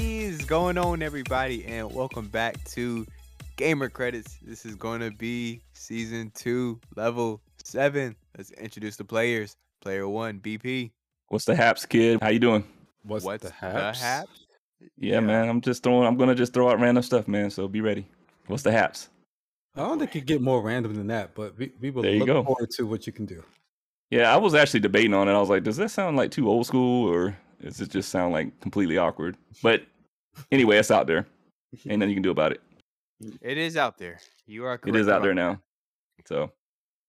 is going on, everybody, and welcome back to Gamer Credits. This is going to be Season 2, Level 7. Let's introduce the players. Player 1, BP. What's the haps, kid? How you doing? What's the haps? Yeah, man, I'm going to just throw out random stuff, man, so be ready. What's the haps? I don't think you get more random than that, but we will look forward to what you can do. Yeah, I was actually debating on it. I was like, does that sound like too old school, or does it just sound like completely awkward? But anyway, it's out there. Ain't nothing you can do about it. It is out there. You are correct. It is out there now. So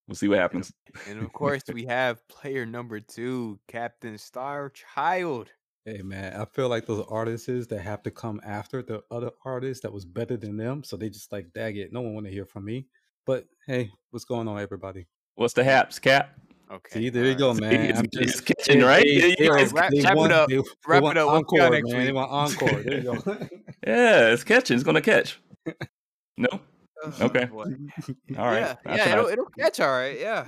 we'll see what happens. And of course, we have player number 2, Captain Starchild. Hey, man, I feel like those artists that have to come after the other artist that was better than them. So they just like, dag it. No one want to hear from me. But hey, what's going on, everybody? What's the haps, Cap? Okay. See, there you go, man. It's kitchen, right? Wrap it up. Wrap it up. Encore, man. They want encore. There you go. Yeah, it's catching. It's gonna catch. No. Okay. Boy. All right. Yeah, it'll catch. All right. Yeah.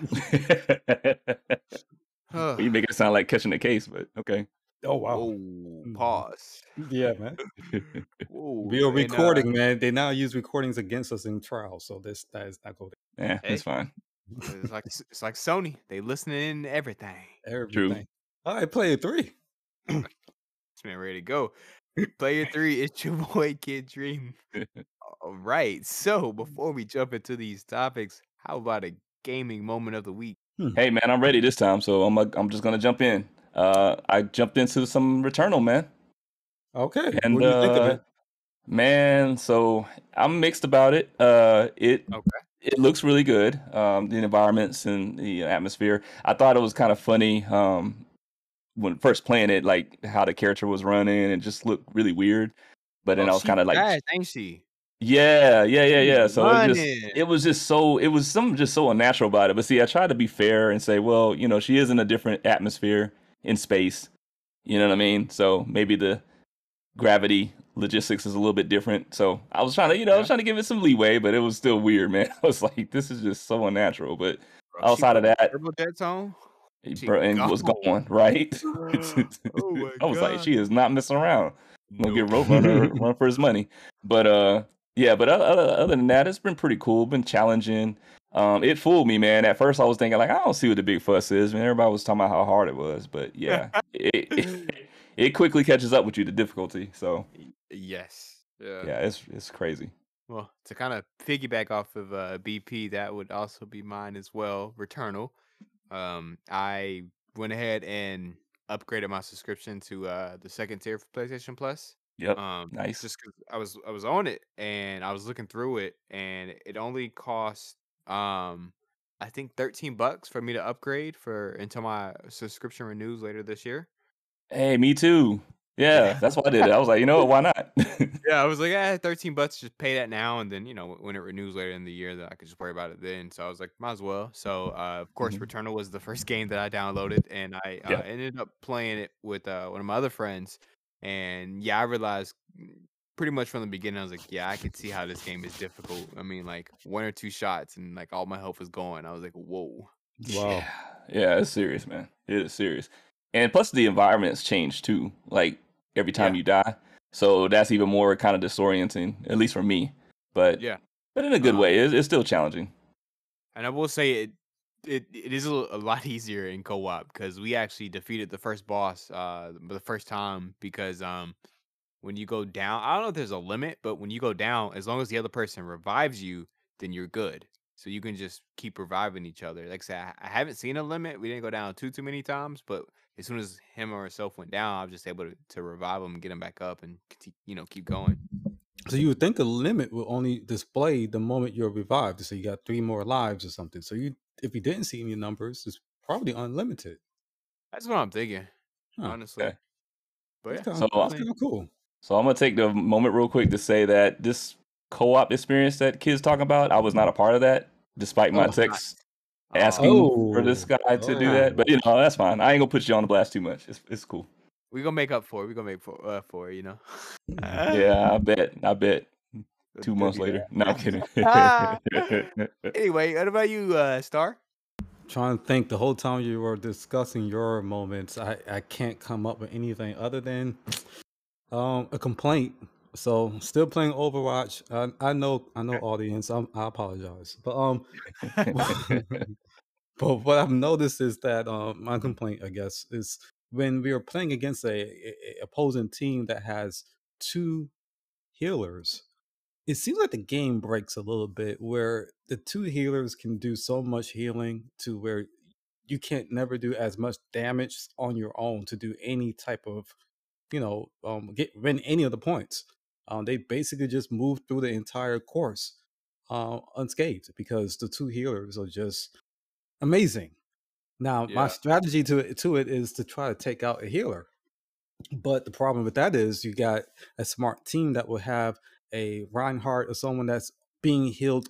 You make it sound like catching the case, but okay. Oh wow. Whoa, pause. Yeah, man. Whoa, we are recording, man. They now use recordings against us in trials, so that is not going. Yeah, it's fine. It's like Sony. They listening to everything. True. All right, player 3. This man ready to go. Player 3, it's your boy Kid Dream. All right. So before we jump into these topics, how about a gaming moment of the week? Hey man, I'm ready this time, so I'm just gonna jump in. I jumped into some Returnal, man. Okay. And what do you think of it? Man, so I'm mixed about it. It looks really good, the environments and the atmosphere. I thought it was kind of funny when first playing it, like how the character was running and just looked really weird. But then I was kind of like, ain't she? Yeah. So it was just so unnatural about it. But see, I tried to be fair and say, well, you know, she is in a different atmosphere in space. You know what I mean? So maybe the gravity logistics is a little bit different, so I was trying to, I was trying to give it some leeway, but it was still weird, man. I was like, this is just so unnatural. But outside of that, was gone, right? I was like, she is not messing around. Gonna get rope on her, run for his money. But other than that, it's been pretty cool. Been challenging. It fooled me, man. At first, I was thinking like, I don't see what the big fuss is. I mean, everybody was talking about how hard it was, but yeah. It quickly catches up with you, the difficulty. So yes, yeah, it's crazy. Well, to kind of piggyback off of BP, that would also be mine as well. Returnal. I went ahead and upgraded my subscription to the second tier for PlayStation Plus. Yep. Nice. Just because I was on it and I was looking through it, and it only cost I think $13 for me to upgrade until my subscription renews later this year. Hey, me too. Yeah, that's why I did it. I was like, you know what, why not? Yeah, I was like, $13, just pay that now, and then, you know, when it renews later in the year, then I could just worry about it then. So I was like, might as well. So, of course, Returnal was the first game that I downloaded, and I ended up playing it with one of my other friends. And, yeah, I realized pretty much from the beginning, I was like, yeah, I could see how this game is difficult. I mean, like, one or two shots, and, like, all my health was going. I was like, whoa. Wow. Yeah, it's serious, man. It is serious. And plus the environments change too, like every time you die. So that's even more kind of disorienting, at least for me. But but in a good way, it's still challenging. And I will say it is a lot easier in co-op, because we actually defeated the first boss the first time, because when you go down, I don't know if there's a limit, but when you go down, as long as the other person revives you, then you're good. So you can just keep reviving each other. Like I said, I haven't seen a limit. We didn't go down too many times, but as soon as him or herself went down, I was just able to revive him and get him back up and, you know, keep going. So you would think a limit will only display the moment you're revived. So you got 3 more lives or something. So if you didn't see any numbers, it's probably unlimited. That's what I'm thinking, honestly. Okay. But yeah, that's kind of cool. So I'm going to take the moment real quick to say that this co-op experience that kids talking about, I was not a part of that, despite my text asking for this guy to do that. But, you know, that's fine. I ain't going to put you on the blast too much. It's cool. We're going to make up for it. We're going to make for it, you know? Yeah, I bet. 2 months later. No, I'm kidding. Anyway, what about you, Star? Trying to think. The whole time you were discussing your moments, I can't come up with anything other than A complaint. So still playing Overwatch. I know audience. I apologize, but but what I've noticed is that my complaint, I guess, is when we are playing against a opposing team that has two healers, it seems like the game breaks a little bit where the two healers can do so much healing to where you can't never do as much damage on your own to do any type of, win any of the points. They basically just move through the entire course unscathed because the two healers are just amazing. Now, my strategy to it is to try to take out a healer. But the problem with that is you got a smart team that will have a Reinhardt or someone that's being healed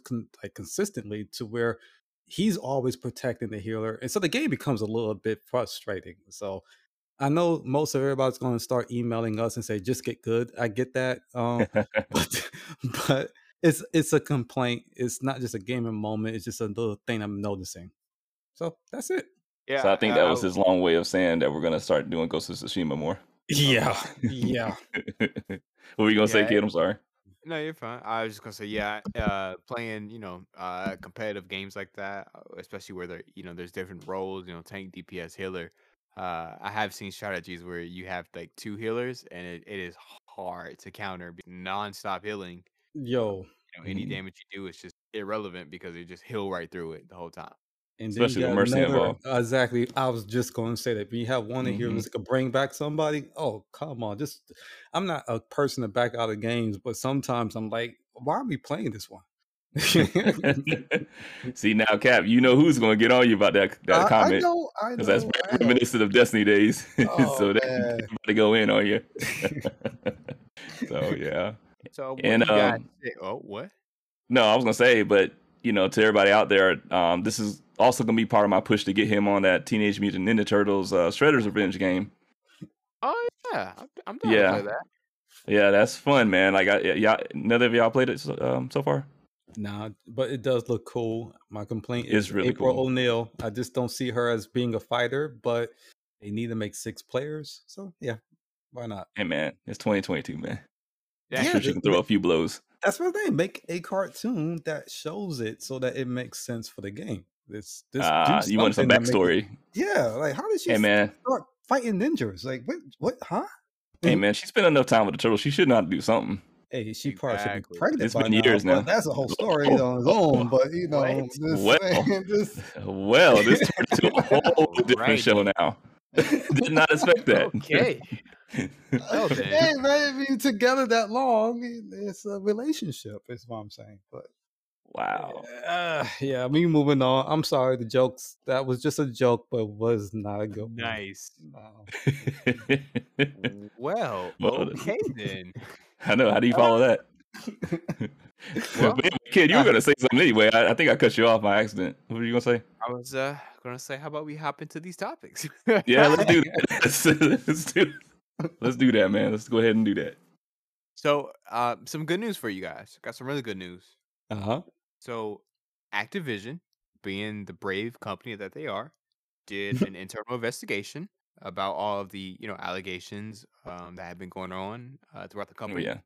consistently to where he's always protecting the healer. And so the game becomes a little bit frustrating. So I know most of everybody's going to start emailing us and say, just get good. I get that. But it's a complaint. It's not just a gaming moment. It's just a little thing I'm noticing. So that's it. Yeah. So I think that was his long way of saying that we're going to start doing Ghost of Tsushima more. Yeah. Yeah. What were you going to say, Kid? I'm sorry. No, you're fine. I was just gonna say, playing, competitive games like that, especially where there, there's different roles, tank, DPS, healer. I have seen strategies where you have like two healers, and it is hard to counter nonstop healing. Any damage you do is just irrelevant because you just heal right through it the whole time. And especially with mercy involved. Exactly. I was just going to say that. If you have one of here that could bring back somebody, oh, come on. I'm not a person to back out of games, but sometimes I'm like, why are we playing this one? See, now, Cap, you know who's going to get on you about that comment. I know. Because that's reminiscent of Destiny days. Oh, so they're about to go in on you. So, yeah. So, what and, what? No, I was going to say, but, to everybody out there, this is also going to be part of my push to get him on that Teenage Mutant Ninja Turtles Shredder's Revenge game. Oh, yeah. I'm down with that. Yeah, that's fun, man. Like, none of y'all played it so far? Nah, but it does look cool. My complaint is really April O'Neil. I just don't see her as being a fighter, but they need to make 6 players. So, yeah, why not? Hey, man, it's 2022, man. Yeah, she can throw a few blows. That's what they make a cartoon that shows it so that it makes sense for the game. You want some backstory? Yeah, like how did she start fighting ninjas? Like what? Huh? Hey man, she spent enough time with the turtles. She should not do something. Hey, she probably should be pregnant. It's been years now. That's a whole story on its own. But this turned into a whole different show now. Did not expect that. Okay. Hey, man, if you're together that long, it's a relationship, is what I'm saying. But wow. Yeah, me moving on. I'm sorry, the jokes. That was just a joke, but was not a good one. Nice. Well, okay then. I know. How do you follow that? Well, Kid, you were going to say something anyway. I think I cut you off by accident. What were you going to say? I was going to say, how about we hop into these topics? Yeah, let's do that. Let's do that, man. Let's go ahead and do that. So, some good news for you guys. Got some really good news. Uh-huh. So, Activision, being the brave company that they are, did an internal investigation about all of the, allegations that have been going on throughout the company. Oh,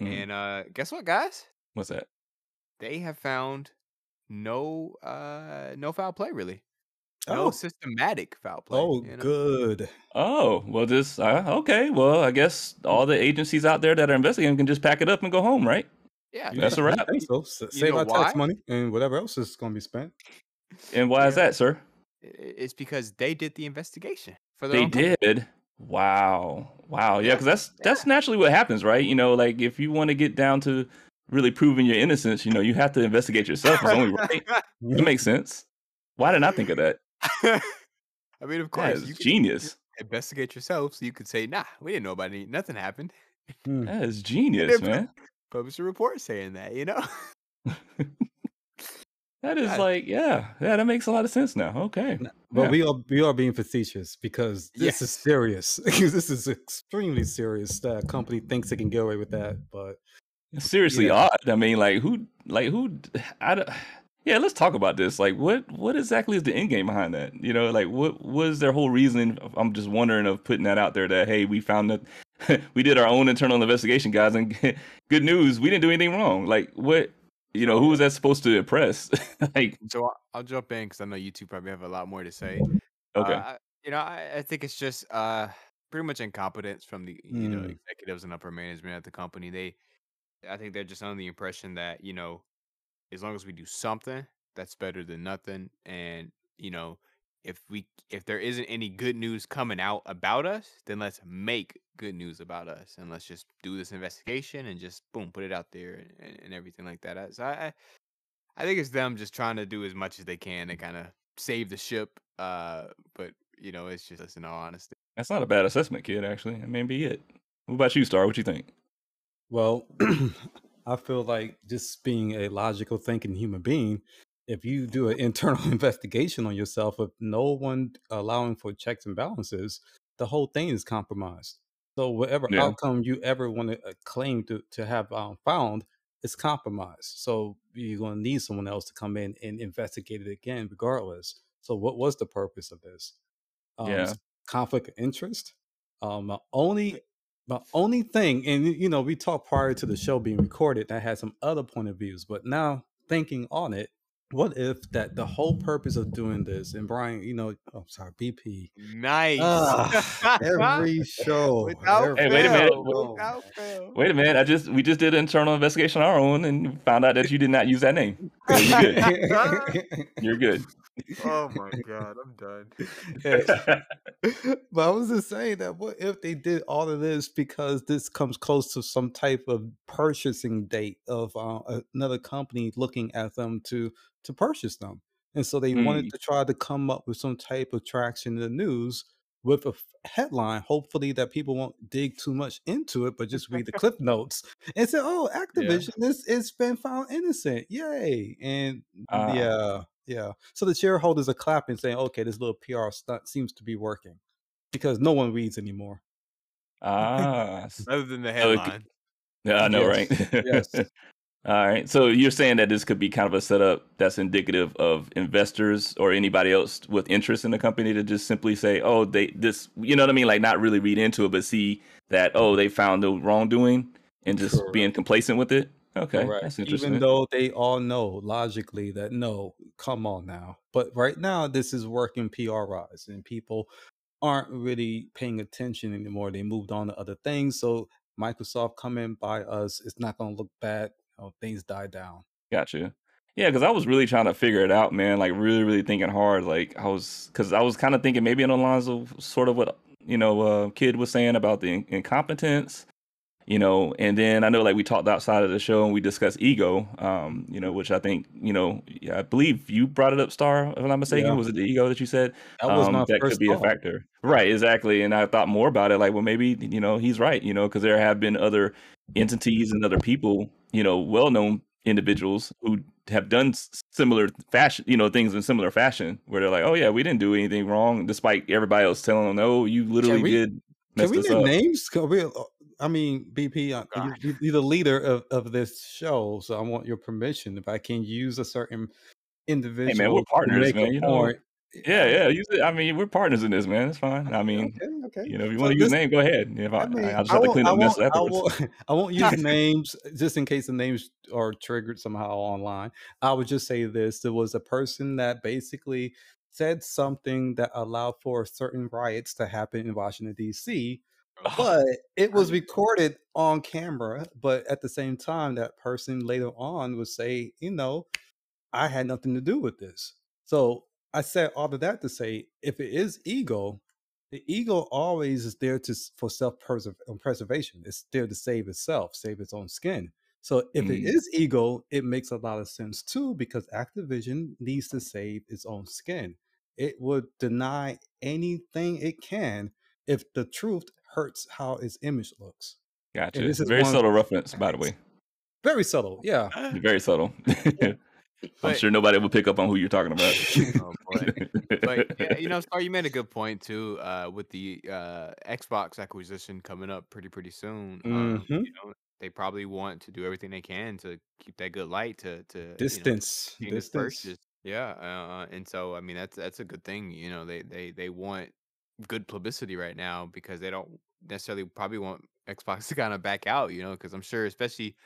yeah. And guess what, guys? What's that? They have found no foul play, really. No systematic foul play. Oh, good. Oh, well, this okay. Well, I guess all the agencies out there that are investigating can just pack it up and go home, right? Yeah, that's a wrap. I think so. Save our tax money and whatever else is going to be spent. And why is that, sir? It's because they did the investigation. They did. Wow. Yeah, because that's naturally what happens, right? Like if you want to get down to really proving your innocence, you have to investigate yourself. It's only right. It makes sense. Why didn't I think of that? I mean, of course, you genius. Investigate yourself so you could say, "Nah, we didn't know about it. Nothing happened." That is genius, man. Publish a report saying that, That is that makes a lot of sense now. Okay, but we are being facetious because this is serious. This is extremely serious. That a company thinks it can get away with that, but it's seriously odd. I mean, who? Yeah, let's talk about this. Like, what exactly is the end game behind that? What was their whole reason? I'm just wondering of putting that out there that hey, we found that we did our own internal investigation, guys, and good news, we didn't do anything wrong. Like, what, you know, who was that supposed to impress? Like, so I'll jump in because I know you two probably have a lot more to say. Okay. You know, I think it's just pretty much incompetence from the you know, executives and upper management at the company. I think they're just under the impression that, you know, as long as we do something, that's better than nothing. And, you know, if there isn't any good news coming out about us, then let's make good news about us, and let's just do this investigation and just boom, put it out there and everything like that. So I think it's them just trying to do as much as they can to kind of save the ship. But you know, it's just in all honesty. That's not a bad assessment, kid. Actually, I mean, be it. What about you, Star? What you think? Well, I feel like, just being a logical thinking human being, if you do an internal investigation on yourself, with no one allowing for checks and balances, the whole thing is compromised. So whatever outcome you ever want to claim to have found, it's compromised. So you're going to need someone else to come in and investigate it again, regardless. So what was the purpose of this? Conflict of interest. My only thing, and you know, we talked prior to the show being recorded, that had some other point of views, but now thinking on it, what if that the whole purpose of doing this, and Brian, you know, I'm sorry, BP. Nice. Every show. Hey, wait a minute. Wait a minute. We just did an internal investigation on our own and found out that you did not use that name. So you're good. You're good. Oh my God, I'm done. But I was just saying that what if they did all of this because this comes close to some type of purchasing date of another company looking at them to purchase them, and so they wanted to try to come up with some type of traction in the news with a headline, hopefully that people won't dig too much into it, but just read the clip notes and say, "Oh, Activision, it's been found innocent, yay!" And so the shareholders are clapping, saying, "Okay, this little PR stunt seems to be working," because no one reads anymore. Other than the headline. Yeah, I know, right? Yes. All right. So you're saying that this could be kind of a setup that's indicative of investors or anybody else with interest in the company to just simply say, oh, you know what I mean? Like, not really read into it, but see that, oh, they found the wrongdoing and just being complacent with it. Okay. Right. That's interesting. Even though they all know logically that, no, come on now. But right now, this is working PR-wise, and people aren't really paying attention anymore. They moved on to other things. So Microsoft coming by us, it's not going to look bad. Oh, things died down. Gotcha. Yeah, because I was really trying to figure it out, man. Like, really thinking hard. Like, I was kind of thinking maybe in the lines of sort of what, you know, Kid was saying about the incompetence, you know. And then I know, like, we talked outside of the show and we discussed ego, you know, which I think, you know, I believe you brought it up, Star, if I'm not mistaken. Yeah. Was it the ego that you said? That was my that first could be thought. A factor. Right, exactly. And I thought more about it. Like, well, maybe, you know, he's right, you know, because there have been other entities and other people, you know, well-known individuals who have done similar fashion, you know, things in similar fashion, where they're like, "Oh yeah, we didn't do anything wrong," despite everybody else telling them, "Oh, you literally did." Can we name names? I mean, BP, you're the leader of this show, so I want your permission if I can use a certain individual. Hey man, we're partners, man. You know. Yeah. Use it. I mean, we're partners in this, man. It's fine. I mean, okay. You know, if you want to use name, go ahead. If I just have to clean up mess afterwards. I won't use names just in case the names are triggered somehow online. I would just say this: there was a person that basically said something that allowed for certain riots to happen in Washington D.C., but it was recorded on camera. But at the same time, that person later on would say, "You know, I had nothing to do with this." So I said all of that to say, if it is ego, the ego always is there for self-preservation. It's there to save itself, save its own skin. So if it is ego, it makes a lot of sense too, because Activision needs to save its own skin. It would deny anything it can if the truth hurts how its image looks. Gotcha. This is very subtle reference, by the way. Very subtle, yeah. Very subtle. I'm sure nobody will pick up on who you're talking about. Oh boy. But yeah, you know, Star, you made a good point too, with the Xbox acquisition coming up pretty soon. You know, they probably want to do everything they can to keep that good light to distance, you know, distance. Yeah, and so I mean that's a good thing. You know, they want good publicity right now because they don't necessarily probably want Xbox to kind of back out, you know, because I'm sure, especially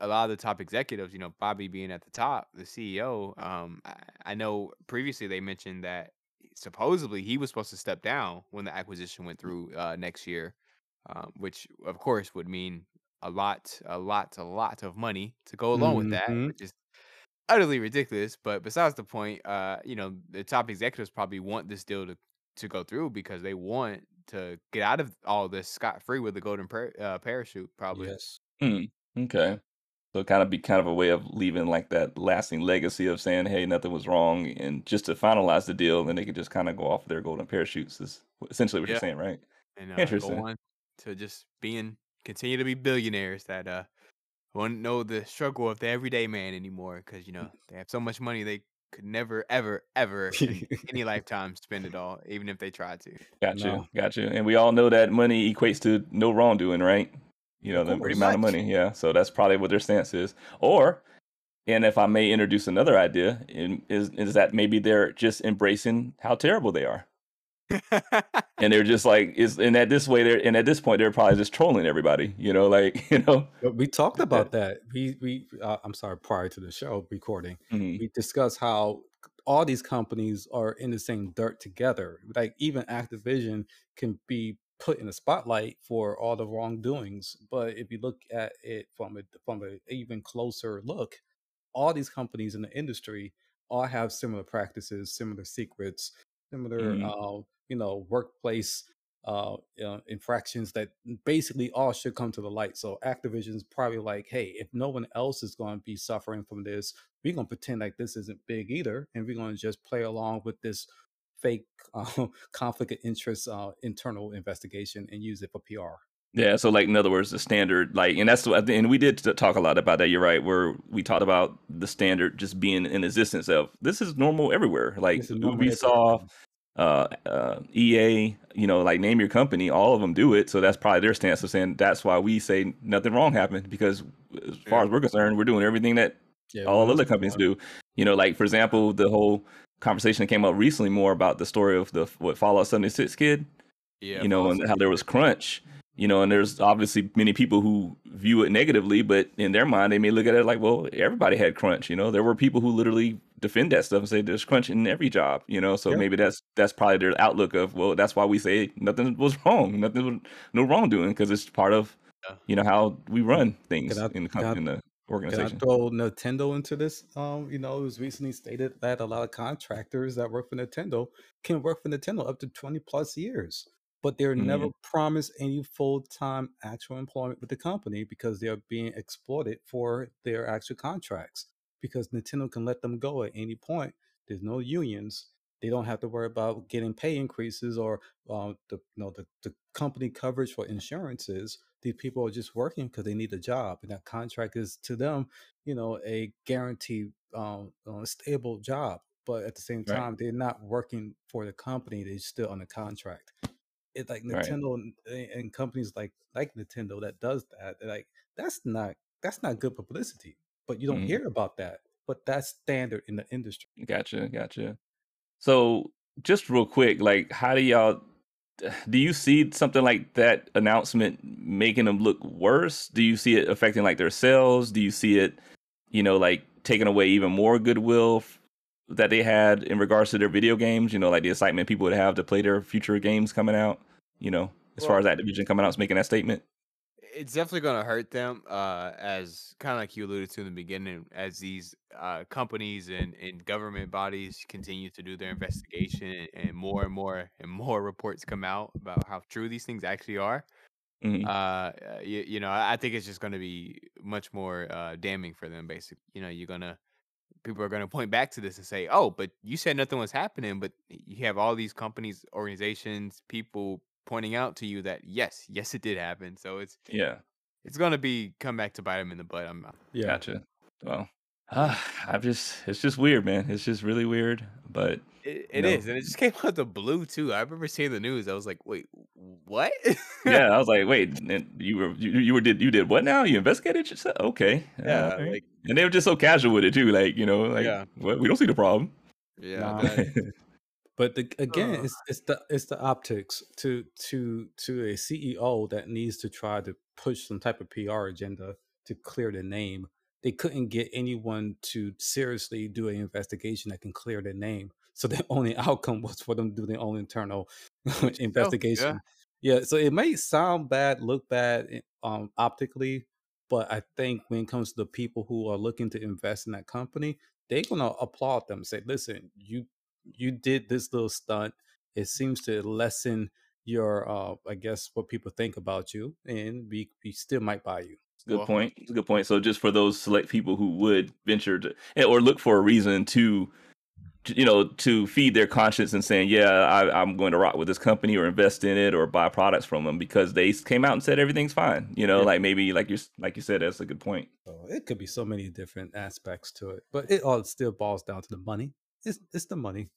a lot of the top executives, you know, Bobby being at the top, the CEO. I know previously they mentioned that supposedly he was supposed to step down when the acquisition went through next year, which of course would mean a lot of money to go along with that, which is utterly ridiculous. But besides the point, you know, the top executives probably want this deal to go through because they want to get out of all this scot-free with the golden parachute, probably. Yes. Okay. So it kind of a way of leaving like that lasting legacy of saying, hey, nothing was wrong. And just to finalize the deal, then they could just kind of go off their golden parachutes is essentially what you're saying, right? And interesting. Go on to just continue to be billionaires that won't know the struggle of the everyday man anymore, because, you know, they have so much money they could never, ever, ever in any lifetime spend it all, even if they tried to. Got you. And we all know that money equates to no wrongdoing, right? You know, the amount of money. Yeah. So that's probably what their stance is. Or, and if I may introduce another idea, is that maybe they're just embracing how terrible they are. And they're just like, at this point, they're probably just trolling everybody, you know, like, you know, we talked about that. Prior to the show recording, we discussed how all these companies are in the same dirt together. Like even Activision can be put in the spotlight for all the wrongdoings. But if you look at it from an even closer look, all these companies in the industry all have similar practices, similar secrets, similar, you know, workplace infractions that basically all should come to the light. So Activision's probably like, hey, if no one else is going to be suffering from this, we're going to pretend like this isn't big either. And we're going to just play along with this fake conflict of interest internal investigation and use it for PR. Yeah. So like, in other words, the standard, like, and that's what, and we did talk a lot about that. You're right. Where we talked about the standard just being in existence of this is normal everywhere. Like Ubisoft, EA, you know, like name your company, all of them do it. So that's probably their stance of saying, that's why we say nothing wrong happened, because as far as we're concerned, we're doing everything that all other companies do. You know, like for example, the whole conversation that came up recently more about the story of what Fallout 76 kid, you know, and how there was crunch. You know, and there's obviously many people who view it negatively, but in their mind, they may look at it like, well, everybody had crunch. You know, there were people who literally defend that stuff and say there's crunch in every job, you know, so maybe that's probably their outlook of, well, that's why we say nothing was wrong, no wrongdoing, because it's part of, you know, how we run things in the organization. Can I throw Nintendo into this? You know, it was recently stated that a lot of contractors that work for Nintendo can work for Nintendo up to 20 plus years. But they're never promised any full-time actual employment with the company because they're being exploited for their actual contracts, because Nintendo can let them go at any point. There's no unions. They don't have to worry about getting pay increases or the company coverage for insurances. These people are just working because they need a job, and that contract is to them, you know, a guaranteed, stable job. But at the same time, they're not working for the company. They're still on a contract. It's like Nintendo and companies like Nintendo that does that. Like that's not good publicity, but you don't hear about that. But that's standard in the industry. Gotcha. So just real quick, like, how do you see something like that announcement making them look worse? Do you see it affecting like their sales? Do you see it, you know, like taking away even more goodwill that they had in regards to their video games, you know, like the excitement people would have to play their future games coming out, you know, far as Activision coming out is making that statement? It's definitely going to hurt them, as kind of like you alluded to in the beginning, as these companies and government bodies continue to do their investigation and more and more reports come out about how true these things actually are. You know, I think it's just going to be much more damning for them, basically. You know, people are going to point back to this and say, oh, but you said nothing was happening, but you have all these companies, organizations, people pointing out to you that, yes, it did happen. So it's going to come back to bite them in the butt. Gotcha. Well, it's just weird, man. It's just really weird, but it is. And it just came out of the blue too. I remember seeing the news. I was like, wait, what? Yeah. I was like, wait, and you did what now? You investigated yourself? Okay. Yeah. And they were just so casual with it too. Like, you know, like, we don't see the problem. Yeah. Nah. But again, it's the optics to a CEO that needs to try to push some type of PR agenda to clear the name. They couldn't get anyone to seriously do an investigation that can clear their name. So the only outcome was for them to do their own internal investigation. Yeah. So it may sound bad, look bad optically, but I think when it comes to the people who are looking to invest in that company, they're going to applaud them and say, listen, you did this little stunt. It seems to lessen your, I guess, what people think about you, and we still might buy you. Good point. So just for those select people who would venture to or look for a reason to, you know, to feed their conscience and saying, yeah, I'm going to rock with this company or invest in it or buy products from them because they came out and said everything's fine. You know, like maybe like you said, that's a good point. Oh, it could be so many different aspects to it, but it all still boils down to the money. It's the money.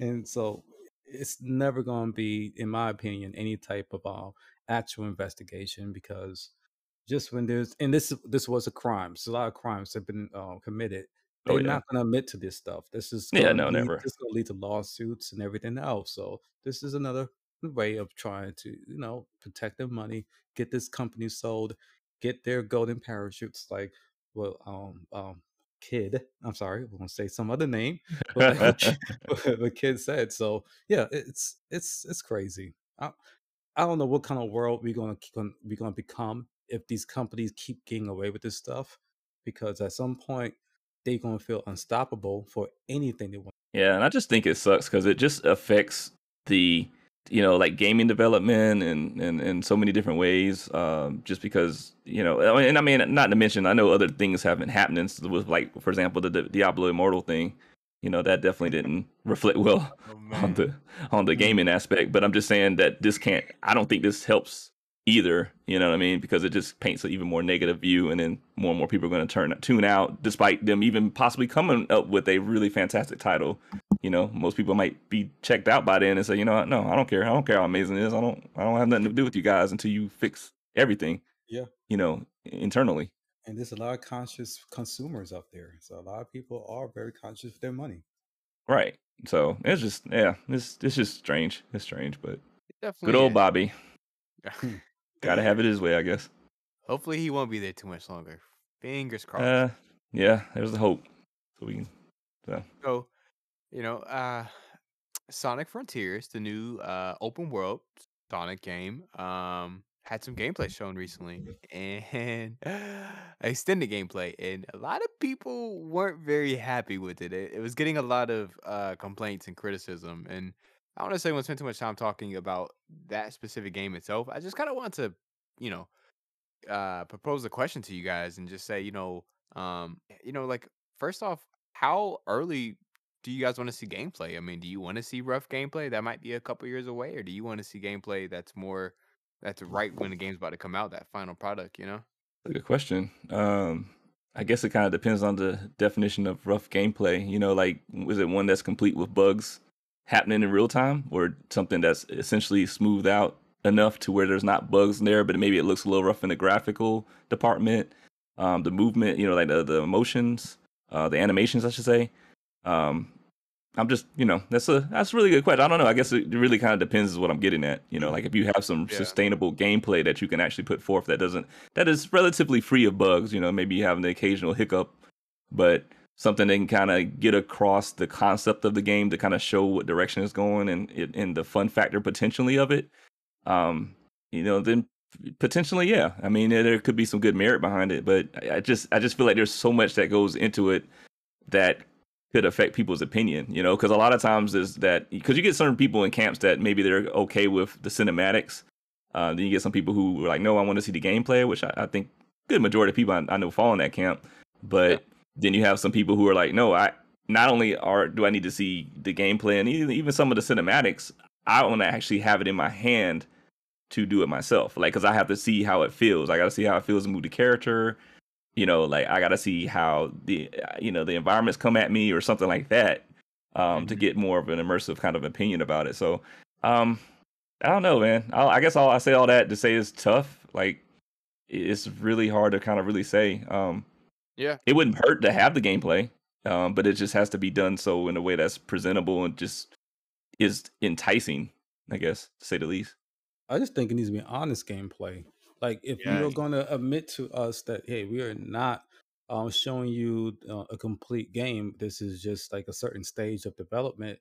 And so it's never going to be, in my opinion, any type of actual investigation, because just when there's, and this was a crime. So a lot of crimes have been committed. They're not going to admit to this stuff. This is never. This is going to lead to lawsuits and everything else. So this is another way of trying to, you know, protect their money, get this company sold, get their golden parachutes. Like, well, kid, I'm sorry, we're going to say some other name. But the kid said. So yeah, it's crazy. I don't know what kind of world we're going to become if these companies keep getting away with this stuff, because at some point they're going to feel unstoppable for anything they want. Yeah. And I just think it sucks because it just affects the, you know, like gaming development and so many different ways. Just because, you know, and I mean, not to mention, I know other things have been happening with, like, for example, the Diablo Immortal thing, you know, that definitely didn't reflect well on the gaming aspect. But I'm just saying that I don't think this helps either, you know what I mean? Because it just paints an even more negative view, and then more and more people are going to tune out, despite them even possibly coming up with a really fantastic title. You know, most people might be checked out by then and say, you know, no, I don't care. I don't care how amazing it is. I don't have nothing to do with you guys until you fix everything. Yeah, you know, internally. And there's a lot of conscious consumers out there, so a lot of people are very conscious of their money. Right. So it's just, yeah, it's just strange. It's strange, but good old Bobby. Gotta have it his way, I guess. Hopefully he won't be there too much longer. Fingers crossed. Yeah, there's the hope. So we can. So, you know, Sonic Frontiers, the new open world Sonic game, had some gameplay shown recently, and extended gameplay, and a lot of people weren't very happy with it. It was getting a lot of complaints and criticism, and I don't necessarily want to spend too much time talking about that specific game itself. I just kind of want to, you know, propose a question to you guys and just say, you know, like, first off, how early do you guys want to see gameplay? I mean, do you want to see rough gameplay that might be a couple years away, or do you want to see gameplay that's right when the game's about to come out, that final product, you know? Good question. I guess it kind of depends on the definition of rough gameplay. You know, like, is it one that's complete with bugs happening in real time, or something that's essentially smoothed out enough to where there's not bugs in there, but maybe it looks a little rough in the graphical department, the movement, you know, like the emotions, the animations, I should say. I'm just, you know, that's a really good question. I don't know. I guess it really kind of depends is what I'm getting at. You know, like, if you have some sustainable gameplay that you can actually put forth that is relatively free of bugs, you know, maybe you have an occasional hiccup, but something that can kind of get across the concept of the game to kind of show what direction it's going and the fun factor potentially of it. You know, then potentially, yeah. I mean, there could be some good merit behind it, but I just feel like there's so much that goes into it that could affect people's opinion, you know, because a lot of times is that, because you get certain people in camps that maybe they're okay with the cinematics. Then you get some people who were like, no, I want to see the gameplay, which I think good majority of people I know fall in that camp. But then you have some people who are like, no, I not only do I need to see the gameplay and even some of the cinematics, I want to actually have it in my hand to do it myself. Like, because I have to see how it feels. I got to see how it feels to move the character. You know, like, I got to see how the, you know, the environments come at me or something like that, to get more of an immersive kind of opinion about it. So I don't know, man. I guess I say all that to say it's tough. Like, it's really hard to kind of really say. Yeah, it wouldn't hurt to have the gameplay, but it just has to be done so in a way that's presentable and just is enticing, I guess, to say the least. I just think it needs to be honest gameplay. Like, if you're going to admit to us that, hey, we are not showing you a complete game, this is just like a certain stage of development.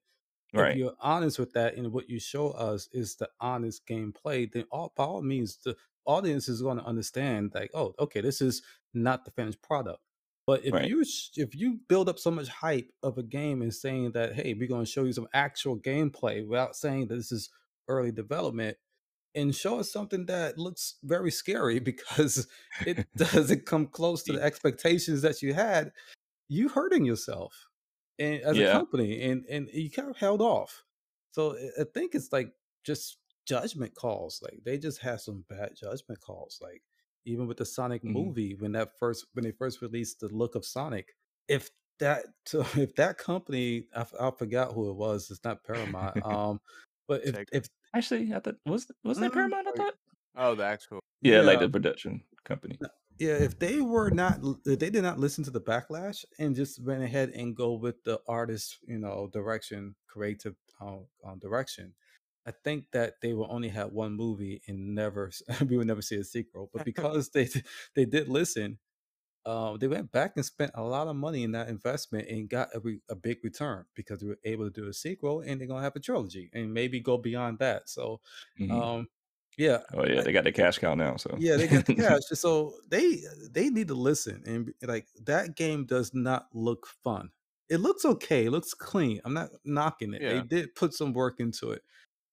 Right. If you're honest with that, and what you show us is the honest gameplay, then by all means, the audience is going to understand, like, oh, okay, this is not the finished product. But if you build up so much hype of a game and saying that, hey, we're going to show you some actual gameplay without saying that this is early development, and show us something that looks very scary because it doesn't come close to the expectations that you had, you hurting yourself and as a company, and you kind of held off. So I think it's like just judgment calls. Like, they just have some bad judgment calls. Like, even with the Sonic movie, when they first released the look of Sonic, if that company, I forgot who it was, it's not Paramount. But if actually, I thought was that Paramount? I thought. Oh, the actual like the production company. Yeah, if they did not listen to the backlash and just went ahead and go with the artist, direction, creative direction, I think that they will only have one movie and we would never see a sequel. But because they did listen, they went back and spent a lot of money in that investment and got a big return because they were able to do a sequel, and they're gonna have a trilogy and maybe go beyond that. So, they got the cash cow now. So yeah, they got the cash. So they need to listen, and like, that game does not look fun. It looks okay. It looks clean. I'm not knocking it. Yeah. They did put some work into it.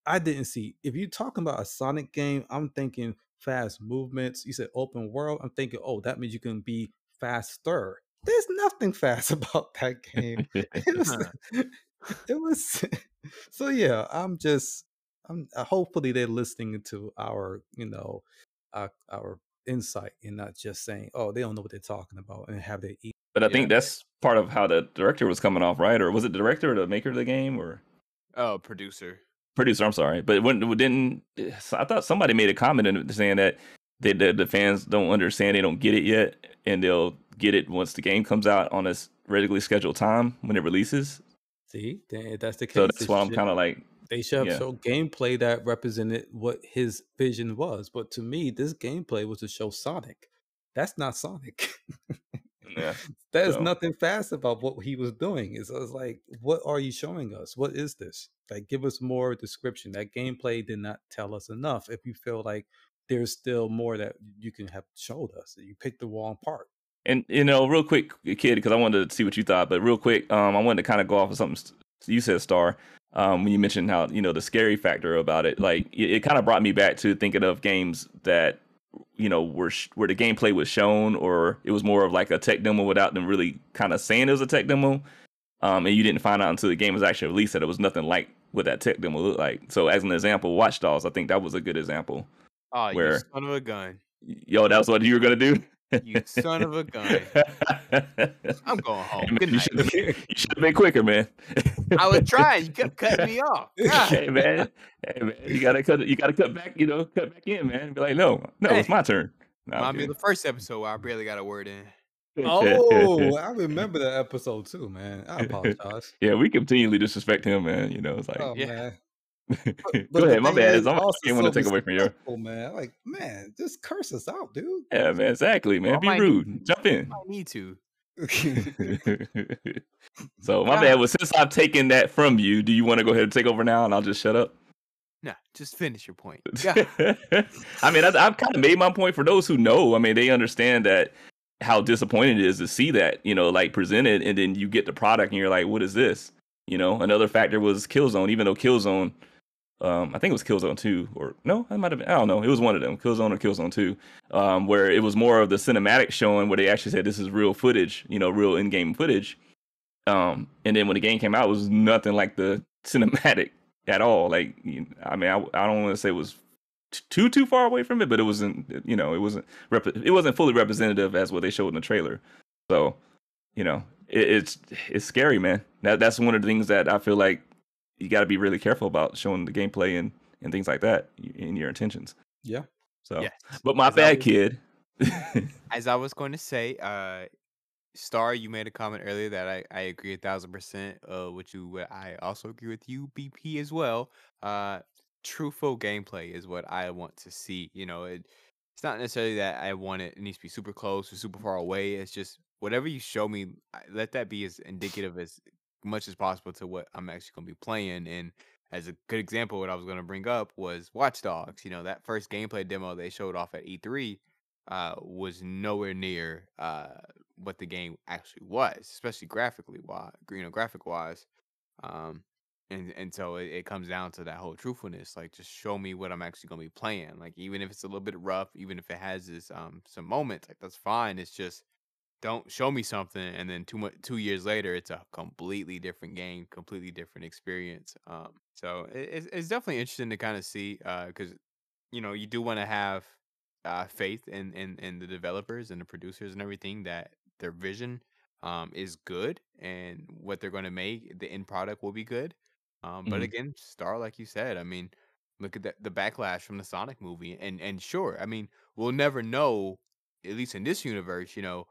I didn't see. If you're talking about a Sonic game, I'm thinking fast movements. You said open world. I'm thinking, oh, that means you can be faster. There's nothing fast about that game. It was. So yeah, I'm hopefully they're listening to our insight and not just saying, oh, they don't know what they're talking about and have their ego. But I think that's part of how the director was coming off, right? Or was it the director or the maker of the game, or producer? Producer, I'm sorry, but I thought somebody made a comment saying that the fans don't understand, they don't get it yet, and they'll get it once the game comes out on a regularly scheduled time when it releases. See, that's the case. So that's why I'm kind of like, they should have showed gameplay that represented what his vision was. But to me, this gameplay was to show Sonic. That's not Sonic. Yeah, there's nothing fast about what he was doing. It's, I was like, what are you showing us? What is this? Like, give us more description. That gameplay did not tell us enough. If you feel like there's still more that you can have showed us, you picked the wrong part. And, real quick, Kid, because I wanted to see what you thought, but real quick, I wanted to kind of go off of something you said, Star, when you mentioned how, the scary factor about it. Like, it kind of brought me back to thinking of games that, where the gameplay was shown, or it was more of like a tech demo without them really kind of saying it was a tech demo, and you didn't find out until the game was actually released that it was nothing like what that tech demo looked like. So as an example, Watch Dogs, I think that was a good example. Oh, where, you son of a gun. Yo, that's what you were going to do? You son of a gun. I'm going home. Hey, man, good night. You should have been quicker, man. I was trying. You kept cutting me off. God. Hey man, you gotta cut back. Cut back in, man. Be like, no, hey, it's my turn. The first episode where I barely got a word in. Oh, I remember that episode too, man. I apologize. Yeah, we continually disrespect him, man. It's like, man. But go ahead, my bad. I didn't want to take away from you. Man, just curse us out, dude. Yeah, man, exactly, man. Be rude. Jump in. I need to. So my bad. Well, since I've taken that from you, do you want to go ahead and take over now, and I'll just shut up? Nah, just finish your point. Yeah. I mean, I've kind of made my point. For those who know, I mean, they understand that how disappointing it is to see that presented, and then you get the product, and you're like, what is this? Another factor was Killzone, even though Killzone. I think it was Killzone 2, or no, it might have been, I don't know. It was one of them, Killzone or Killzone 2, where it was more of the cinematic showing where they actually said this is real footage, real in-game footage. And then when the game came out, it was nothing like the cinematic at all. Like, I mean, I don't want to say it was too far away from it, but it wasn't, it wasn't fully representative as what they showed in the trailer. So, it's scary, man. That's one of the things that I feel like you got to be really careful about showing the gameplay and things like that in your intentions. Yeah. So, yes. But my bad, Kid. As I was going to say, Star, you made a comment earlier that I agree 1,000%. With you, I also agree with you, BP, as well. Truthful gameplay is what I want to see. You know, it's not necessarily that I want it needs to be super close or super far away. It's just whatever you show me, let that be as indicative as much as possible to what I'm actually going to be playing. And as a good example, what I was going to bring up was Watch Dogs. You know, that first gameplay demo they showed off at E3 was nowhere near what the game actually was, especially graphically, you know, graphic-wise. And so it comes down to that whole truthfulness. Like, just show me what I'm actually going to be playing. Like, even if it's a little bit rough, even if it has this some moments, like, that's fine. It's just don't show me something and then 2 years later, it's a completely different game, completely different experience. So it's definitely interesting to kind of see because, you know, you do want to have faith in the developers and the producers and everything that their vision is good and what they're going to make, the end product will be good. But again, Star, like you said, I mean, look at the backlash from the Sonic movie. And sure, I mean, we'll never know, at least in this universe, you know,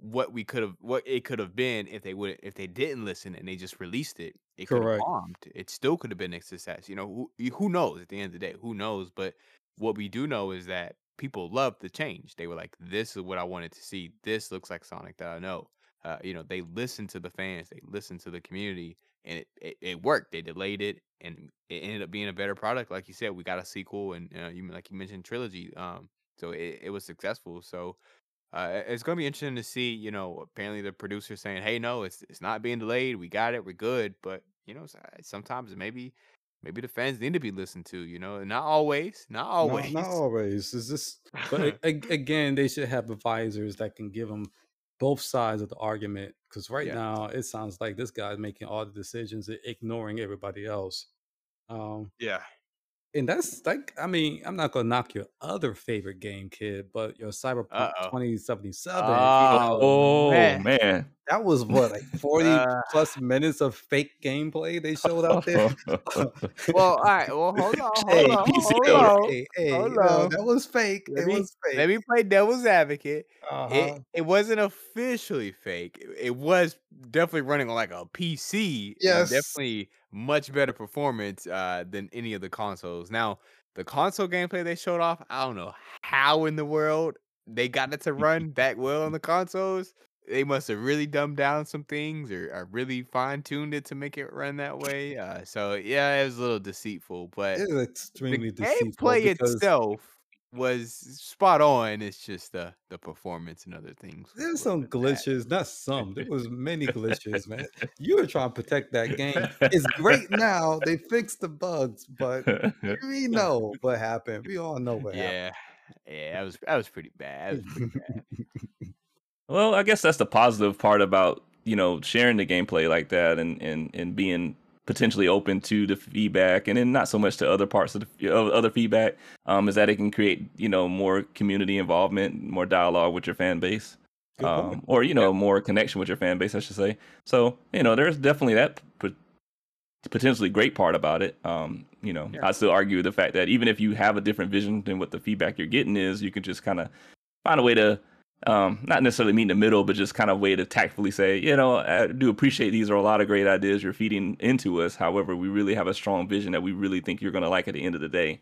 what it could have been if they didn't listen and they just released it. It could have bombed. It still could have been a success. You know, who knows at the end of the day, who knows? But what we do know is that people loved the change. They were like, this is what I wanted to see. This looks like Sonic that I know. You know, they listened to the fans, they listened to the community, and it worked. They delayed it, and it ended up being a better product. Like you said, we got a sequel, and like you mentioned, trilogy. So it was successful. So it's gonna be interesting to see. You know, apparently the producer saying, "Hey, no, it's not being delayed. We got it. We're good." But you know, sometimes maybe the fans need to be listened to. You know, not always. No, not always. Is this? But again, they should have advisors that can give them both sides of the argument, because now it sounds like this guy's making all the decisions and ignoring everybody else. And that's like, I mean, I'm not gonna knock your other favorite game, kid, but your Cyberpunk 2077. Man, that was what, like 40 plus minutes of fake gameplay they showed out there. Well, all right, well, hold on. Hey, hold on. That was fake. It was fake. Let me play devil's advocate. It wasn't officially fake. It was definitely running on like a PC. Yes, definitely much better performance than any of the consoles. Now, the console gameplay they showed off, I don't know how in the world they got it to run that well on the consoles. They must have really dumbed down some things or really fine-tuned it to make it run that way. So, yeah, it was a little deceitful. But it was extremely deceitful. The gameplay itself was spot on. It's just the performance and other things. There's some glitches. Not some. There was many glitches, man. You were trying to protect that game. It's great now. They fixed the bugs, but we know what happened. We all know what happened. Yeah, that was pretty bad. Well, I guess that's the positive part about, you know, sharing the gameplay like that and being potentially open to the feedback, and then not so much to other parts of the other feedback, is that it can create, you know, more community involvement, more dialogue with your fan base, or, you know, more connection with your fan base, I should say. So, you know, there's definitely that potentially great part about it. You know, I still argue the fact that even if you have a different vision than what the feedback you're getting is, you can just kind of find a way to not necessarily meet in the middle, but just kind of way to tactfully say, you know, I do appreciate these are a lot of great ideas you're feeding into us. However, we really have a strong vision that we really think you're going to like at the end of the day.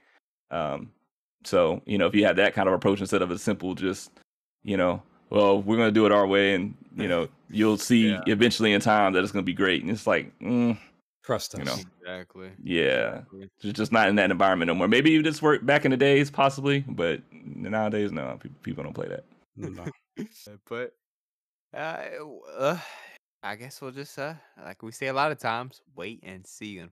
So, you know, if you have that kind of approach instead of a simple just, you know, well, we're going to do it our way, and, you know, you'll see eventually in time that it's going to be great. And it's like, trust us. You know? Exactly. Yeah. Exactly. Just not in that environment no more. Maybe this worked back in the days, possibly, but nowadays, no, people don't play that. But I guess we'll just like we say a lot of times, wait and see.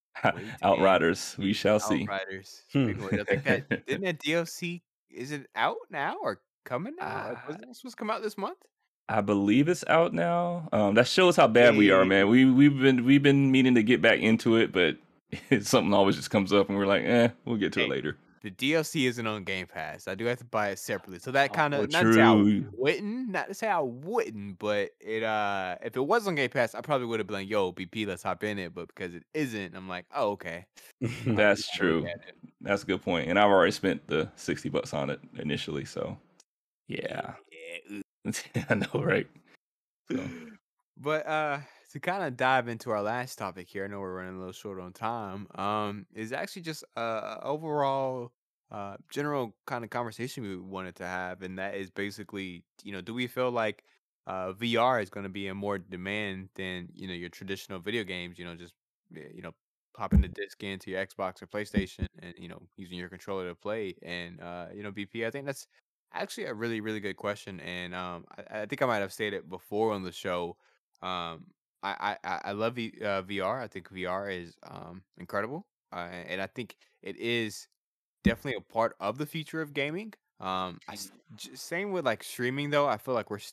Outriders, we shall see. Outriders. Didn't that DLC, is it out now or coming out? Wasn't it supposed to come out this month? I believe it's out now. That shows how bad we are, man. We've been meaning to get back into it, but something always just comes up, and we're like, we'll get to it later. The DLC isn't on Game Pass. I do have to buy it separately. So that kind of, not to say I wouldn't, but it if it was on Game Pass, I probably would have been like, yo, BP, let's hop in it. But because it isn't, I'm like, oh, okay. That's true. That's a good point. And I've already spent the $60 on it initially. So, yeah. I know, right? So. But to kind of dive into our last topic here, I know we're running a little short on time, is actually just overall general kind of conversation we wanted to have, and that is basically, do we feel like VR is going to be in more demand than, your traditional video games, just, popping the disc into your Xbox or PlayStation and, using your controller to play. And, BP, I think that's actually a really, really good question. And I think I might have stated before on the show, I love VR. I think VR is incredible. And I think it is definitely a part of the future of gaming. Same with like streaming though. I feel like it's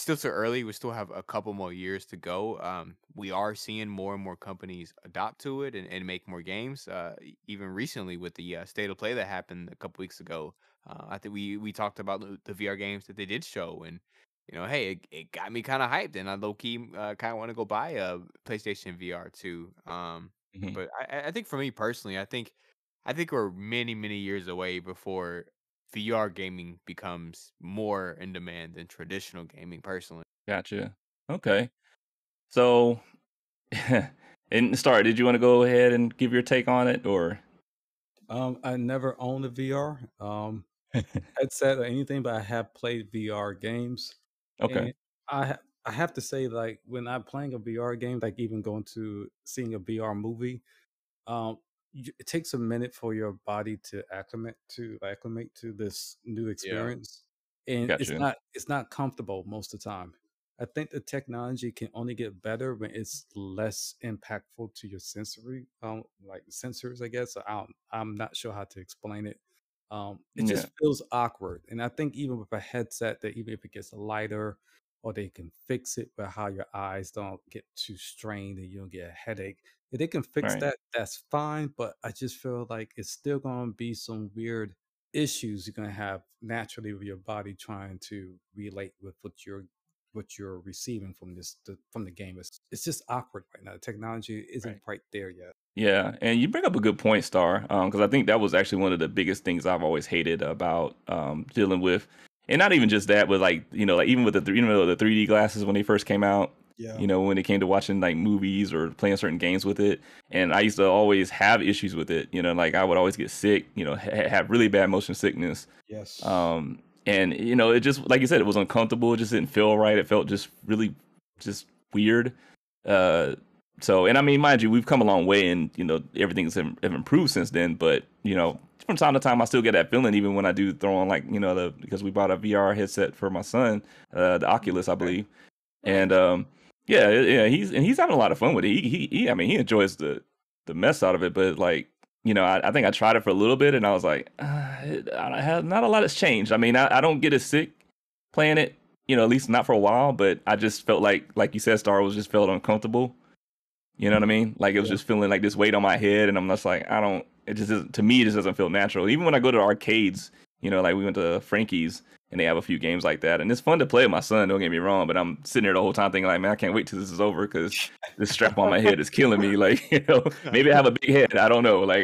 still so early. We still have a couple more years to go. We are seeing more and more companies adopt to it and make more games. Even recently with the state of play that happened a couple weeks ago, I think we talked about the VR games that they did show, and hey, it got me kind of hyped, and I low key kind of want to go buy a PlayStation VR 2. But I think for me personally, I think we're many, many years away before VR gaming becomes more in demand than traditional gaming, personally. Gotcha. Okay. So, and Star, did you want to go ahead and give your take on it, or? I never owned a VR headset or anything, but I have played VR games. Okay. And I have to say, like, when I'm playing a VR game, like even going to seeing a VR movie, it takes a minute for your body to acclimate to this new experience. Yeah. And it's not comfortable most of the time. I think the technology can only get better when it's less impactful to your sensory, like sensors, I guess. I'm not sure how to explain it. It just feels awkward. And I think even with a headset, that even if it gets lighter, or they can fix it by how your eyes don't get too strained and you don't get a headache. If they can fix that, that's fine. But I just feel like it's still going to be some weird issues you're going to have naturally with your body trying to relate with what you're receiving from from the game. It's just awkward right now. The technology isn't quite there yet. Yeah, and you bring up a good point, Star, because I think that was actually one of the biggest things I've always hated about dealing with. And not even just that, but like, like even with the 3D glasses when they first came out, when it came to watching like movies or playing certain games with it. And I used to always have issues with it, like I would always get sick, have really bad motion sickness. Yes. And, it just, like you said, it was uncomfortable. It just didn't feel right. It felt just really just weird. So, and I mean, mind you, we've come a long way and, everything's have improved since then. But, from time to time, I still get that feeling, even when I do throw on like, because we bought a VR headset for my son, the Oculus, I believe. And he's having a lot of fun with it. He enjoys the mess out of it. But like, I think I tried it for a little bit and I was like, not a lot has changed. I mean, I don't get as sick playing it, at least not for a while. But I just felt like you said, Star, was just felt uncomfortable. You know what I mean? Like it was just feeling like this weight on my head, and I'm just like, it just isn't, to me, it just doesn't feel natural. Even when I go to arcades, like we went to Frankie's and they have a few games like that. And it's fun to play with my son, don't get me wrong, but I'm sitting there the whole time thinking like, man, I can't wait till this is over because this strap on my head is killing me. Like, maybe I have a big head. I don't know. Like,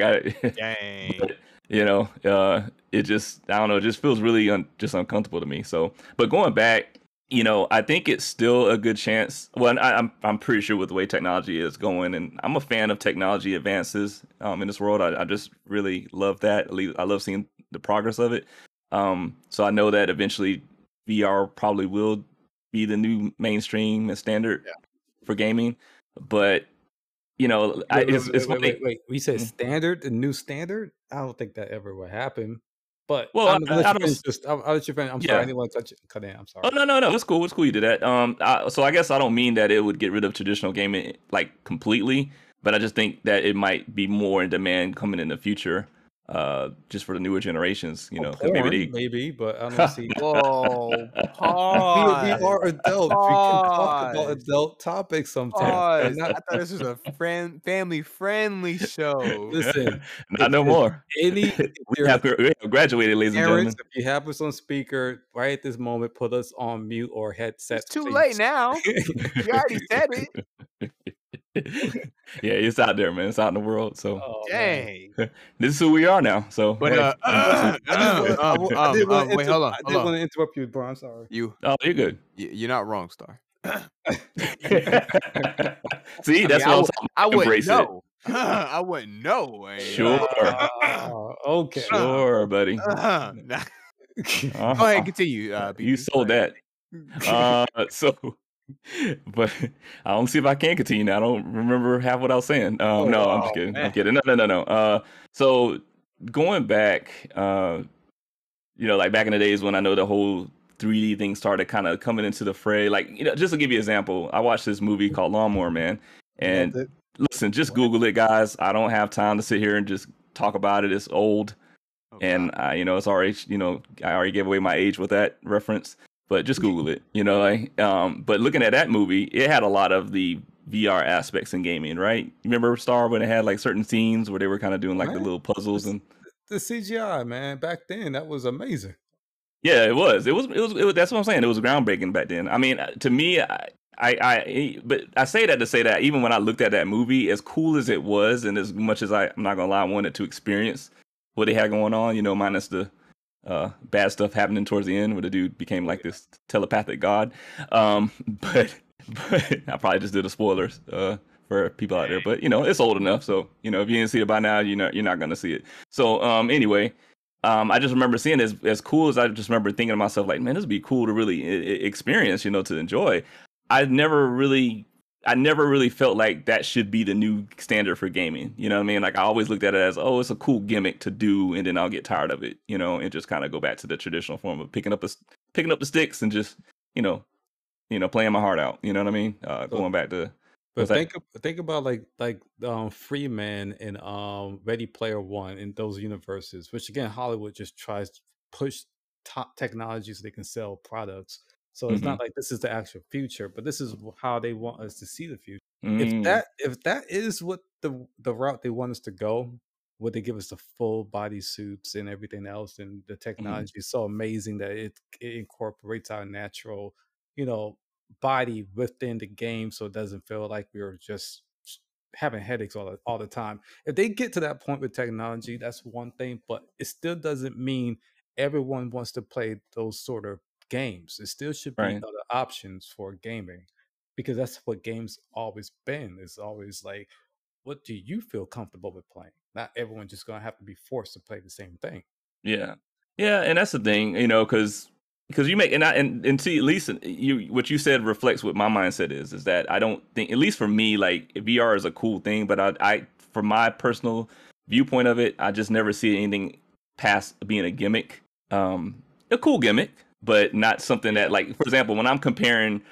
Dang. But, it just, I don't know. It just feels really just uncomfortable to me. So, but going back, I think it's still a good chance. Well, I'm pretty sure with the way technology is going, and I'm a fan of technology advances in this world. I just really love that. I love seeing the progress of it. So I know that eventually VR probably will be the new mainstream and standard for gaming. But wait. We said standard, the new standard. I don't think that ever will happen. But well, I'm sorry. I didn't want to cut in. I'm sorry. Oh no, it's cool. It's cool you did that. So I guess I don't mean that it would get rid of traditional gaming like completely, but I just think that it might be more in demand coming in the future, just for the newer generations. Porn, maybe, but I don't see. Whoa, we are adults. We can talk about adult topics sometimes. I thought this was a family-friendly show. Listen, not no more. We have graduated, ladies and gentlemen. If you have us on speaker right at this moment, put us on mute or headset. It's too late now. You already said it. It's out there, man. It's out in the world. So, dang, this is who we are now. So, but I did want to interrupt you, bro. I'm sorry. You're good. You're not wrong, Star. See, that's what I'm talking about. I wouldn't know. Sure. Okay. Sure, buddy. Nah. Go ahead, continue. You sold that. But I don't see if I can continue now. I don't remember half what I was saying. I'm just kidding. Man. I'm kidding. No. So going back, like back in the days when I know the whole 3D thing started kind of coming into the fray. Just to give you an example, I watched this movie called Lawnmower Man. And listen, just Google it, guys. I don't have time to sit here and just talk about it. It's old. And I, it's already, I already gave away my age with that reference. But just Google it, but looking at that movie, it had a lot of the VR aspects in gaming, right? You remember Star when it had like certain scenes where they were kind of doing like the little puzzles and the CGI, man, back then that was amazing. Yeah, it was. That's what I'm saying. It was groundbreaking back then. I mean, to me, but I say that to say that even when I looked at that movie, as cool as it was, and as much as I'm not gonna lie, I wanted to experience what they had going on, minus the bad stuff happening towards the end where the dude became like this telepathic god. But I probably just did the spoilers for people out there. But it's old enough, so if you didn't see it by now, you're not gonna see it. So I just remember seeing it as cool as I just remember thinking to myself, like, man, this would be cool to really experience, to enjoy. I never really felt like that should be the new standard for gaming. You know what I mean? Like, I always looked at it as, it's a cool gimmick to do, and then I'll get tired of it, and just kind of go back to the traditional form of picking up the sticks and just, playing my heart out. You know what I mean? Going back to. But think about like Freeman and Ready Player One in those universes, which again Hollywood just tries to push top technology so they can sell products. So it's not like this is the actual future, but this is how they want us to see the future. If that is what the route they want us to go, would they give us the full body suits and everything else? And the technology is so amazing that it incorporates our natural, body within the game, so it doesn't feel like we're just having headaches all the time. If they get to that point with technology, that's one thing, but it still doesn't mean everyone wants to play those sort of games. It still should be other options for gaming, because that's what games always been. It's always like, what do you feel comfortable with playing? Not everyone's just gonna have to be forced to play the same thing. Yeah, and that's the thing, because you make and see, at least what you said reflects what my mindset is that I don't think, at least for me, like VR is a cool thing, but I from my personal viewpoint of it, I just never see anything past being a gimmick, a cool gimmick. But not something that, like, for example, when I'm comparing,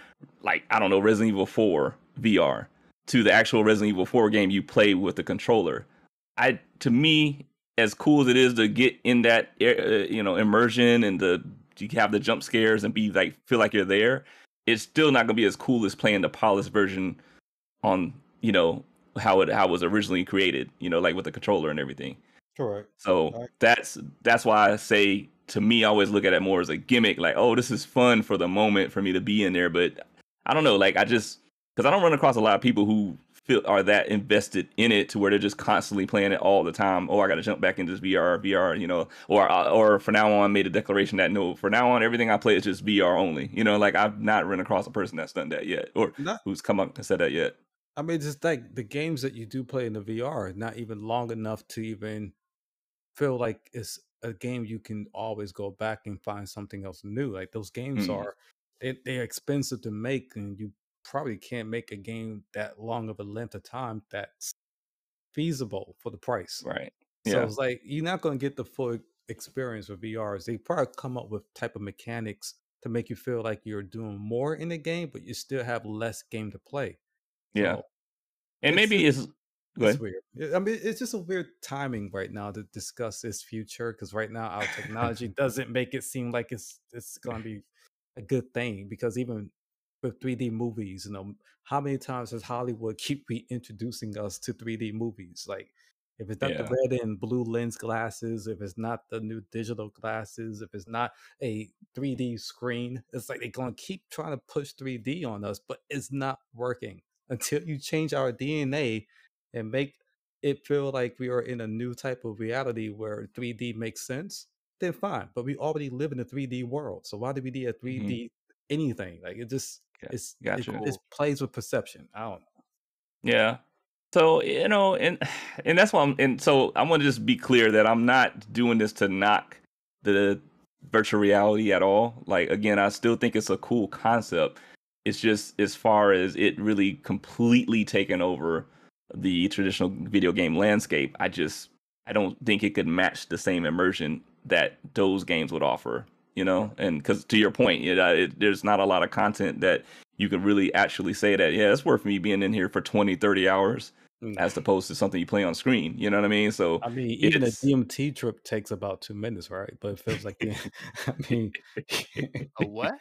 like, I don't know, Resident Evil 4 VR to the actual Resident Evil 4 game you play with the controller, to me, as cool as it is to get in that, immersion and you have the jump scares and be like, feel like you're there, it's still not gonna be as cool as playing the polished version on, how it was originally created, like with the controller and everything. Correct. So that's why I say, to me, I always look at it more as a gimmick, like, this is fun for the moment for me to be in there. But I don't know, like, because I don't run across a lot of people who are that invested in it to where they're just constantly playing it all the time. I got to jump back into this VR, or from now on made a declaration that no, from now on, everything I play is just VR only. Like, I've not run across a person that's done that yet who's come up and said that yet. I mean, just like the games that you do play in the VR, not even long enough to even feel like it's a game you can always go back and find something else new. Like, those games are they're expensive to make, and you probably can't make a game that long of a length of time that's feasible for the price. Right. Yeah. So it's like, you're not going to get the full experience with VRs. They probably come up with type of mechanics to make you feel like you're doing more in the game, but you still have less game to play. Yeah. So, and maybe it's weird. I mean, it's just a weird timing right now to discuss this future, because right now our technology doesn't make it seem like it's going to be a good thing. Because even with 3D movies, how many times does Hollywood keep reintroducing us to 3D movies? Like, if it's not the red and blue lens glasses, if it's not the new digital glasses, if it's not a 3D screen, it's like they're going to keep trying to push 3D on us, but it's not working until you change our DNA and make it feel like we are in a new type of reality where 3D makes sense, then fine. But we already live in a 3D world. So why do we need a 3D anything. Like it just it plays with perception. I don't know. Yeah. So, you know, and that's why so I want to just be clear that I'm not doing this to knock the virtual reality at all. Like, again, I still think it's a cool concept. It's just as far as it really completely taking over the traditional video game landscape, I don't think it could match the same immersion that those games would offer, you know? And because to your point, you know, there's not a lot of content that you could really actually say that, yeah, it's worth me being in here for 20, 30 hours as opposed to something you play on screen. You know what I mean? So I mean, even a DMT trip takes about 2 minutes, right? But it feels like, I mean, a what?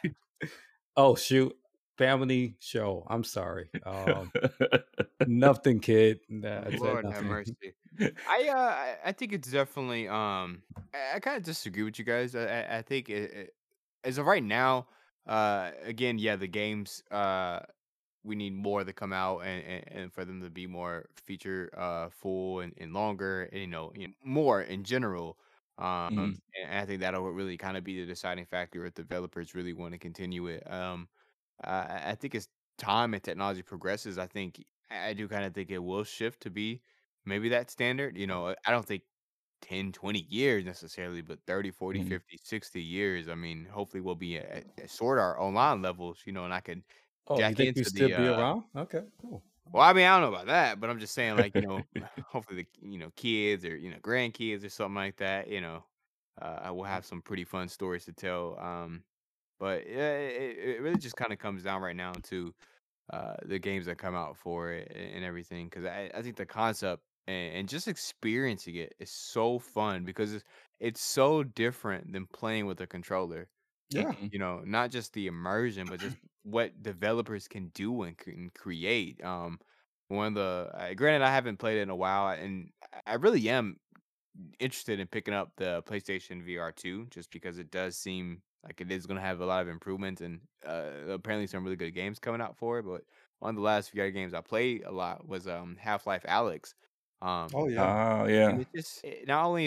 Oh, shoot. Family show. I'm sorry. Nothing, kid. Nah, Lord nothing. Have mercy. I think it's definitely. I kind of disagree with you guys. I think it, as of right now, again, yeah, the games. We need more to come out and for them to be more feature full and longer, and you know more in general. And I think that'll really kind of be the deciding factor if developers really want to continue it. I think as time and technology progresses, I do kind of think it will shift to be maybe that standard. You know, I don't think 10, 20 years necessarily, but 30, 40, 50, 60 years. I mean, hopefully we'll be at sort of our online levels, you know, and I could jack into still be around? Okay, cool. Well, I mean, I don't know about that, but I'm just saying, like, you know, hopefully the, you know, kids or, you know, grandkids or something like that, you know, I will have some pretty fun stories to tell. But yeah, it really just kind of comes down right now to the games that come out for it and everything. Because I think the concept and just experiencing it is so fun because it's so different than playing with a controller. Yeah. You know, not just the immersion, but just what developers can do and create. One of the granted, I haven't played it in a while, and I really am interested in picking up the PlayStation VR 2 just because it does seem like it is going to have a lot of improvements and apparently some really good games coming out for it. But one of the last VR games I played a lot was Half-Life Alyx. Not only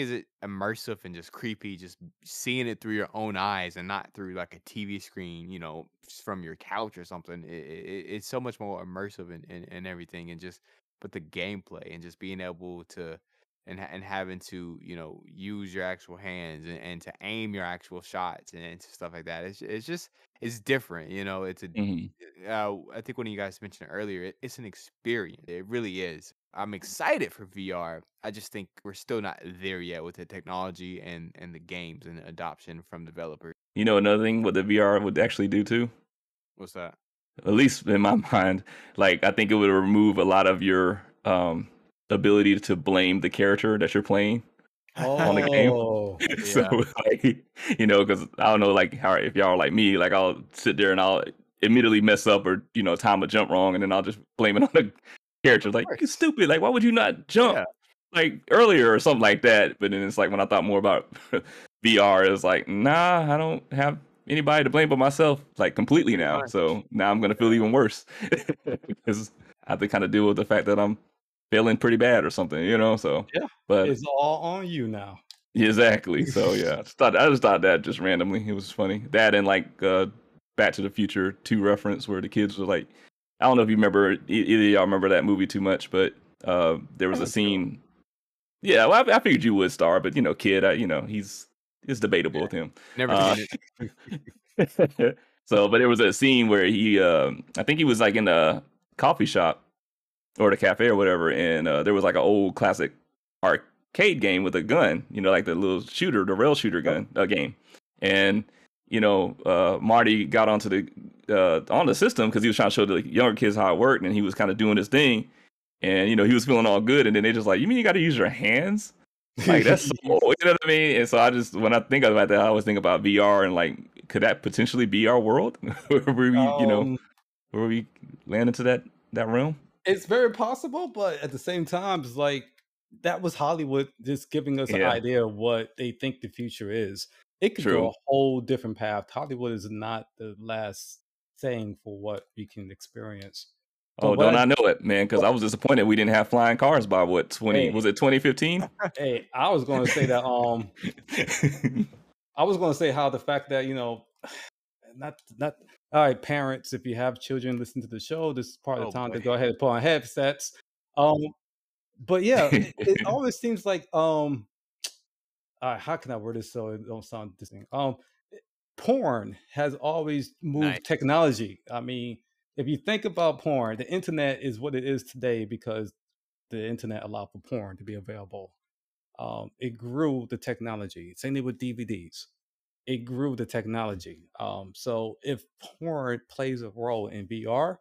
is it immersive and just creepy, just seeing it through your own eyes and not through like a TV screen, you know, from your couch or something. It's so much more immersive and everything, and just but the gameplay and just being able to. And having to, you know, use your actual hands and to aim your actual shots and stuff like that. It's different, you know. It's a I think one of you guys mentioned it earlier. It's an experience. It really is. I'm excited for VR. I just think we're still not there yet with the technology and the games and the adoption from developers. You know, another thing what the VR would actually do too. What's that? At least in my mind, like I think it would remove a lot of your ability to blame the character that you're playing on the game. Yeah. So like, you know, because I don't know, like, all right, if y'all are like me, like I'll sit there and I'll immediately mess up or, you know, time a jump wrong, and then I'll just blame it on the character. Like, you're stupid. Like, why would you not jump like earlier or something like that? But then it's like when I thought more about VR, it's like, nah, I don't have anybody to blame but myself, like completely now. Right. So now I'm gonna feel even worse because I have to kind of deal with the fact that I'm feeling pretty bad or something, you know. So yeah, but it's all on you now. Exactly. So yeah, I just thought that just randomly, it was funny. That and like Back to the Future 2 reference where the kids were like, I don't know if you remember, either of y'all remember that movie too much, but there was a scene. Yeah, well, I figured you would, Star, but you know, kid, you know, it's debatable with him. Never seen it. So, but there was a scene where he, I think he was like in a coffee shop or the cafe or whatever, and there was like an old classic arcade game with a gun, you know, like the little shooter, the rail shooter gun game. And, you know, Marty got onto on the system because he was trying to show the younger kids how it worked, and he was kind of doing his thing. And, you know, he was feeling all good, and then they just like, you mean you got to use your hands? Like, that's so cool, you know what I mean? And so I just, when I think about that, I always think about VR and like, could that potentially be our world? Where we land into that realm? It's very possible, but at the same time, it's like that was Hollywood just giving us an idea of what they think the future is. It could go a whole different path. Hollywood is not the last saying for what we can experience. So don't I know it, man? Because I was disappointed we didn't have flying cars by what 20 was it 2015? Hey, I was going to say that. I was going to say how the fact that, you know, not All right, parents, if you have children, listen to the show. This is part of the time to go ahead and put on headsets. But yeah, it always seems like how can I word this so it don't sound distinct? Porn has always moved technology. I mean, if you think about porn, the internet is what it is today because the internet allowed for porn to be available. It grew the technology. Same thing with DVDs. It grew the technology. So if porn plays a role in VR,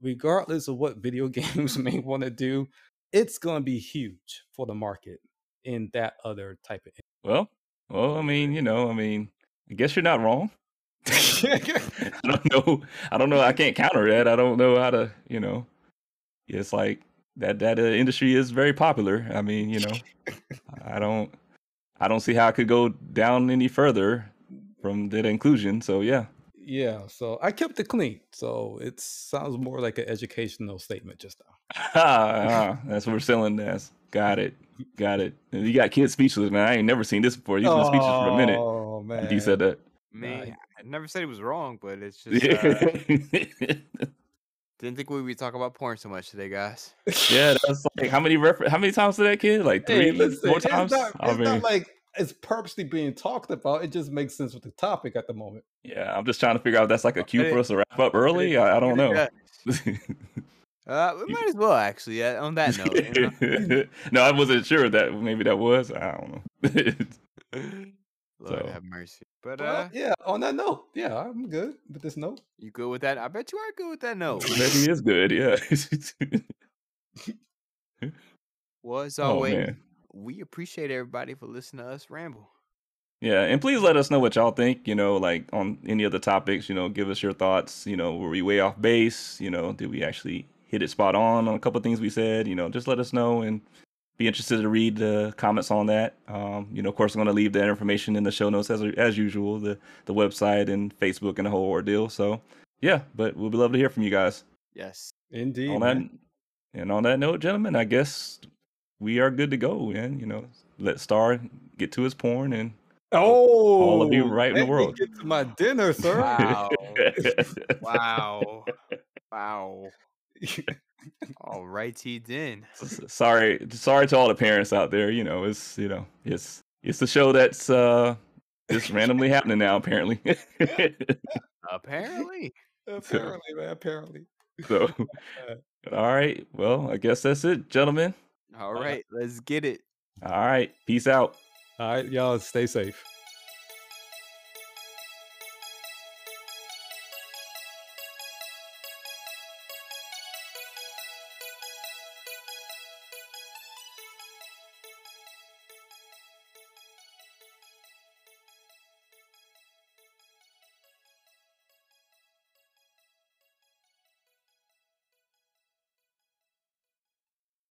regardless of what video games may want to do, it's going to be huge for the market in that other type of. Well, I mean, you know, I mean, I guess you're not wrong. I don't know. I can't counter that. I don't know how to, you know, it's like that industry is very popular. I mean, you know, I don't see how I could go down any further from that inclusion. So, yeah. Yeah. So I kept it clean. So it sounds more like an educational statement just now. That's what we're selling this. Got it. You got kids speechless, man. I ain't never seen this before. You've been speechless for a minute. Oh, man. You said that. Man, I never said it was wrong, but it's just... Didn't think we'd be talking about porn so much today, guys. Yeah, that's like how many times did that kid? Like three, four times? It's not like it's purposely being talked about. It just makes sense with the topic at the moment. Yeah, I'm just trying to figure out if that's like a cue for us to wrap up early. I don't know. We might as well, actually, on that note. You know? No, I wasn't sure that maybe that was. I don't know. Lord have mercy. But yeah, on that note, yeah, I'm good with this note. You good with that? I bet you are good with that note. Maybe it's good, yeah. Well, as always, we appreciate everybody for listening to us ramble. Yeah, and please let us know what y'all think, you know, like on any other topics, you know, give us your thoughts, you know, were we way off base, you know, did we actually hit it spot on a couple of things we said, you know, just let us know and be interested to read the comments on that. You know, of course, I'm going to leave that information in the show notes as usual, the website and Facebook and the whole ordeal. So, yeah, but we'll be loved to hear from you guys. Yes, indeed. On that note, gentlemen, I guess we are good to go. And, you know, let Star get to his porn and all of you right in the world. Get to my dinner, sir. Wow. Wow. All righty then. Sorry to all the parents out there. You know, it's the show that's just randomly happening now. Apparently, man. So, all right. Well, I guess that's it, gentlemen. All right, let's get it. All right, peace out. All right, y'all, stay safe.